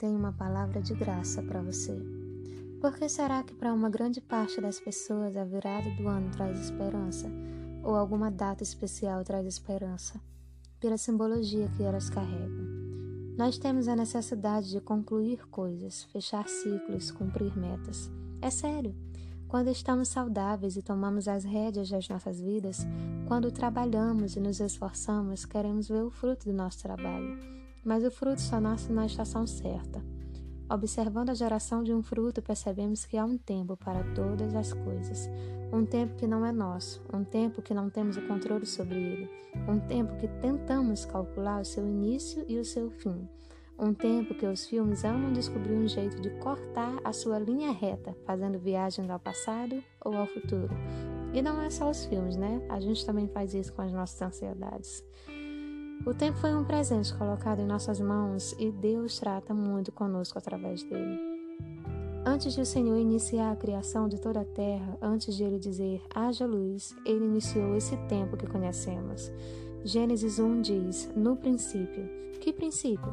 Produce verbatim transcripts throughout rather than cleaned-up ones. tenho uma palavra de graça para você. Por que será que para uma grande parte das pessoas a virada do ano traz esperança, ou alguma data especial traz esperança? Pela simbologia que elas carregam. Nós temos a necessidade de concluir coisas, fechar ciclos, cumprir metas. É sério. Quando estamos saudáveis e tomamos as rédeas das nossas vidas, quando trabalhamos e nos esforçamos, queremos ver o fruto do nosso trabalho. Mas o fruto só nasce na estação certa. Observando a geração de um fruto, percebemos que há um tempo para todas as coisas. Um tempo que não é nosso, um tempo que não temos o controle sobre ele, um tempo que tentamos calcular o seu início e o seu fim. Um tempo que os filmes amam descobrir um jeito de cortar a sua linha reta, fazendo viagens ao passado ou ao futuro. E não é só os filmes, né? A gente também faz isso com as nossas ansiedades. O tempo foi um presente colocado em nossas mãos e Deus trata muito conosco através dele. Antes de o Senhor iniciar a criação de toda a terra, antes de ele dizer, haja luz, ele iniciou esse tempo que conhecemos. Gênesis um diz, no princípio. Que princípio?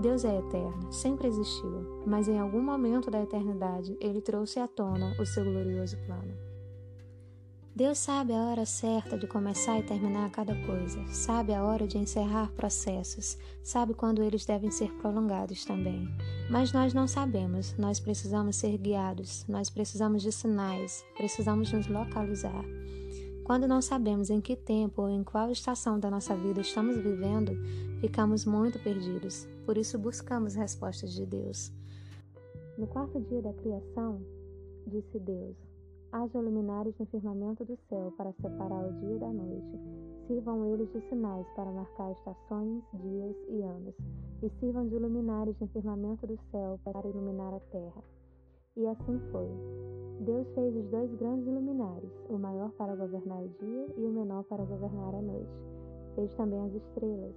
Deus é eterno, sempre existiu, mas em algum momento da eternidade ele trouxe à tona o seu glorioso plano. Deus sabe a hora certa de começar e terminar cada coisa, sabe a hora de encerrar processos, sabe quando eles devem ser prolongados também. Mas nós não sabemos, nós precisamos ser guiados, nós precisamos de sinais, precisamos nos localizar. Quando não sabemos em que tempo ou em qual estação da nossa vida estamos vivendo, ficamos muito perdidos. Por isso buscamos respostas de Deus. No quarto dia da criação, disse Deus, haja luminares no firmamento do céu para separar o dia da noite. Sirvam eles de sinais para marcar estações, dias e anos. E sirvam de luminares no firmamento do céu para iluminar a terra. E assim foi. Deus fez os dois grandes luminares, o maior para governar o dia e o menor para governar a noite. Fez também as estrelas.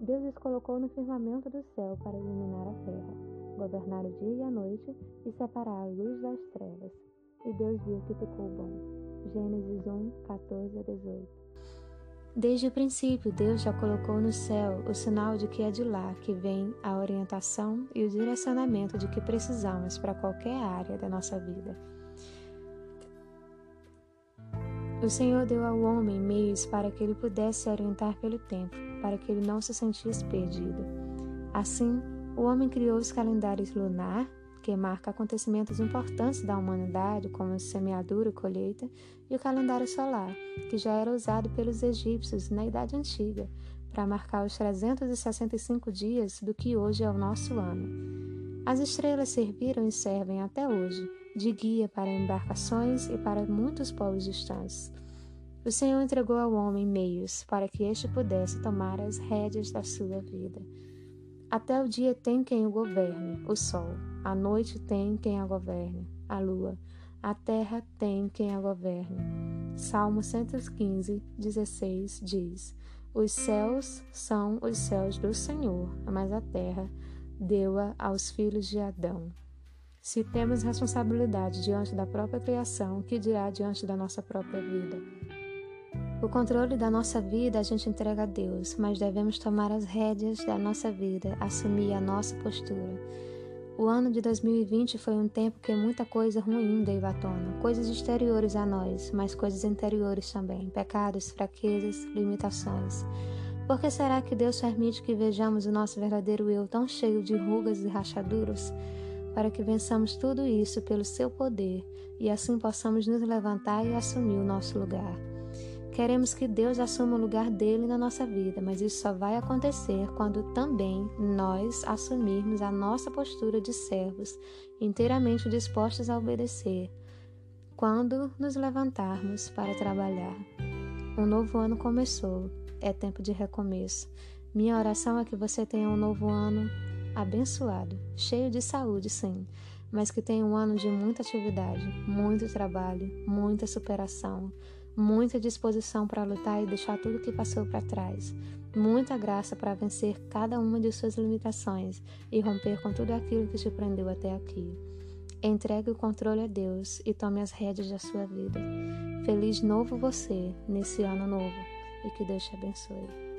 Deus os colocou no firmamento do céu para iluminar a terra, governar o dia e a noite e separar a luz das trevas. E Deus viu que ficou bom. Gênesis um, catorze a dezoito. Desde o princípio, Deus já colocou no céu o sinal de que é de lá que vem a orientação e o direcionamento de que precisamos para qualquer área da nossa vida. O Senhor deu ao homem meios para que ele pudesse se orientar pelo tempo, para que ele não se sentisse perdido. Assim, o homem criou os calendários lunar, que marca acontecimentos importantes da humanidade, como semeadura e colheita, e o calendário solar, que já era usado pelos egípcios na Idade Antiga, para marcar os trezentos e sessenta e cinco dias do que hoje é o nosso ano. As estrelas serviram e servem até hoje, de guia para embarcações e para muitos povos distantes. O Senhor entregou ao homem meios para que este pudesse tomar as rédeas da sua vida. Até o dia tem quem o governe, o sol. A noite tem quem a governe, a lua. A terra tem quem a governe. Salmo cento e quinze, dezesseis diz, os céus são os céus do Senhor, mas a terra deu-a aos filhos de Adão. Se temos responsabilidade diante da própria criação, que dirá diante da nossa própria vida? O controle da nossa vida a gente entrega a Deus, mas devemos tomar as rédeas da nossa vida, assumir a nossa postura. O ano de dois mil e vinte foi um tempo que muita coisa ruim veio à tona, coisas exteriores a nós, mas coisas interiores também, pecados, fraquezas, limitações. Por que será que Deus permite que vejamos o nosso verdadeiro eu tão cheio de rugas e rachaduras? Para que vençamos tudo isso pelo seu poder e assim possamos nos levantar e assumir o nosso lugar. Queremos que Deus assuma o lugar dele na nossa vida, mas isso só vai acontecer quando também nós assumirmos a nossa postura de servos, inteiramente dispostos a obedecer, quando nos levantarmos para trabalhar. Um novo ano começou, é tempo de recomeço. Minha oração é que você tenha um novo ano abençoado, cheio de saúde, sim, mas que tenha um ano de muita atividade, muito trabalho, muita superação, muita disposição para lutar e deixar tudo que passou para trás, muita graça para vencer cada uma de suas limitações e romper com tudo aquilo que te prendeu até aqui. Entregue o controle a Deus e tome as rédeas da sua vida. Feliz novo você nesse ano novo e que Deus te abençoe.